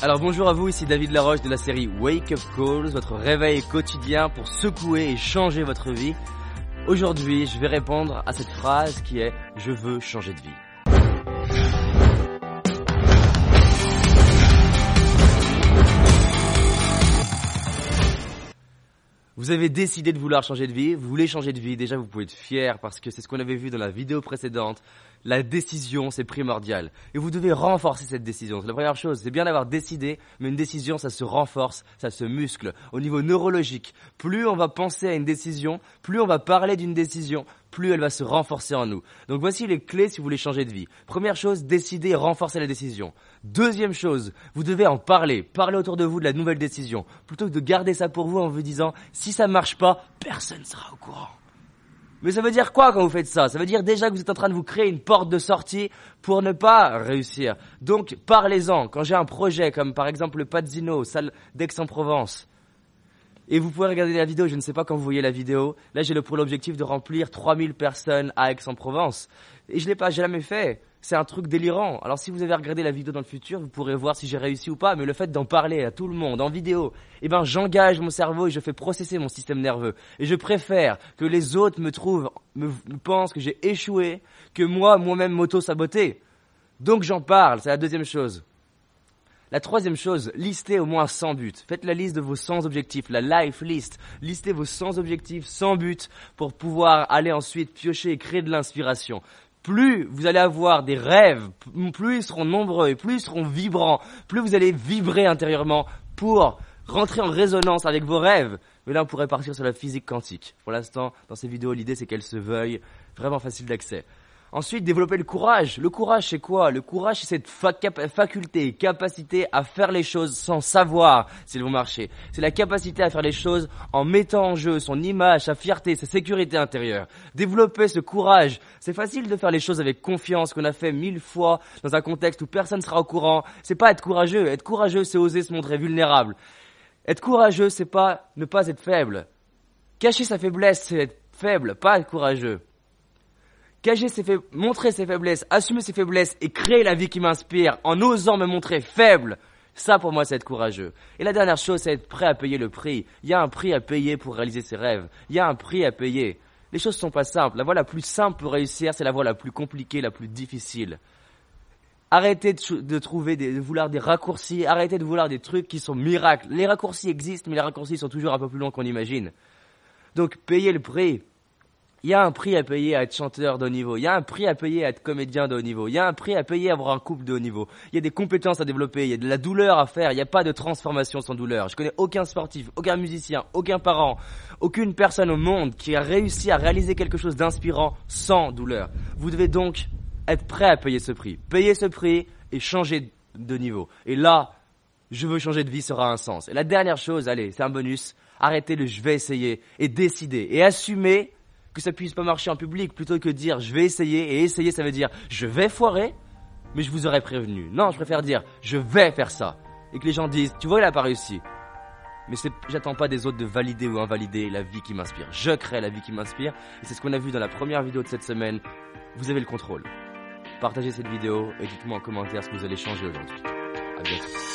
Alors bonjour à vous, ici David Laroche de la série Wake Up Calls, votre réveil quotidien pour secouer et changer votre vie. Aujourd'hui, je vais répondre à cette phrase qui est « Je veux changer de vie ». Vous avez décidé de vouloir changer de vie, vous voulez changer de vie, déjà vous pouvez être fier parce que c'est ce qu'on avait vu dans la vidéo précédente. La décision, c'est primordial. Et vous devez renforcer cette décision. C'est la première chose. C'est bien d'avoir décidé, mais une décision, ça se renforce, ça se muscle. Au niveau neurologique, plus on va penser à une décision, plus on va parler d'une décision, plus elle va se renforcer en nous. Donc voici les clés si vous voulez changer de vie. Première chose, décider et renforcer la décision. Deuxième chose, vous devez en parler. Parler autour de vous de la nouvelle décision. Plutôt que de garder ça pour vous en vous disant, si ça marche pas, personne ne sera au courant. Mais ça veut dire quoi quand vous faites ça? Ça veut dire déjà que vous êtes en train de vous créer une porte de sortie pour ne pas réussir. Donc parlez-en. Quand j'ai un projet comme par exemple le Pazino, salle d'Aix-en-Provence, et vous pouvez regarder la vidéo, je ne sais pas quand vous voyez la vidéo, là j'ai pour l'objectif de remplir 3000 personnes à Aix-en-Provence. Et je ne l'ai pas jamais fait. C'est un truc délirant. Alors si vous avez regardé la vidéo dans le futur, vous pourrez voir si j'ai réussi ou pas. Mais le fait d'en parler à tout le monde en vidéo, eh ben j'engage mon cerveau et je fais processer mon système nerveux. Et je préfère que les autres me pensent que j'ai échoué, que moi-même m'auto-saboter. Donc j'en parle, c'est la deuxième chose. La troisième chose, listez au moins 100 buts. Faites la liste de vos 100 objectifs, la life list. Listez vos 100 objectifs, 100 buts pour pouvoir aller ensuite piocher et créer de l'inspiration. Plus vous allez avoir des rêves, plus ils seront nombreux et plus ils seront vibrants, plus vous allez vibrer intérieurement pour rentrer en résonance avec vos rêves. Mais là, on pourrait partir sur la physique quantique. Pour l'instant, dans ces vidéos, l'idée, c'est qu'elles se veuillent vraiment faciles d'accès. Ensuite, développer le courage. Le courage, c'est quoi? Le courage, c'est cette faculté, capacité à faire les choses sans savoir si elles vont marcher. C'est la capacité à faire les choses en mettant en jeu son image, sa fierté, sa sécurité intérieure. Développer ce courage. C'est facile de faire les choses avec confiance qu'on a fait 1000 fois dans un contexte où personne ne sera au courant. C'est pas être courageux. Être courageux, c'est oser se montrer vulnérable. Être courageux, c'est pas ne pas être faible. Cacher sa faiblesse, c'est être faible, pas être courageux. Montrer ses faiblesses, assumer ses faiblesses et créer la vie qui m'inspire en osant me montrer faible, ça pour moi c'est être courageux. Et la dernière chose c'est être prêt à payer le prix. Il y a un prix à payer pour réaliser ses rêves, il y a un prix à payer. Les choses ne sont pas simples, la voie la plus simple pour réussir c'est la voie la plus compliquée, la plus difficile. Arrêtez de vouloir des raccourcis, arrêtez de vouloir des trucs qui sont miracles. Les raccourcis existent mais les raccourcis sont toujours un peu plus longs qu'on imagine. Donc payez le prix. Il y a un prix à payer à être chanteur de haut niveau, il y a un prix à payer à être comédien de haut niveau, il y a un prix à payer à avoir un couple de haut niveau, il y a des compétences à développer, il y a de la douleur à faire, il n'y a pas de transformation sans douleur. Je connais aucun sportif, aucun musicien, aucun parent, aucune personne au monde qui a réussi à réaliser quelque chose d'inspirant sans douleur. Vous devez donc être prêt à payer ce prix et changer de niveau. Et là, je veux changer de vie sera un sens. Et la dernière chose, allez, c'est un bonus, arrêtez le je vais essayer et décidez et assumez que ça puisse pas marcher en public, plutôt que dire je vais essayer, et essayer ça veut dire je vais foirer, mais je vous aurais prévenu. Non, je préfère dire je vais faire ça, et que les gens disent tu vois il a pas réussi. Mais j'attends pas des autres de valider ou invalider la vie qui m'inspire. Je crée la vie qui m'inspire, et c'est ce qu'on a vu dans la première vidéo de cette semaine. Vous avez le contrôle. Partagez cette vidéo, et dites-moi en commentaire ce que vous allez changer aujourd'hui. À bientôt.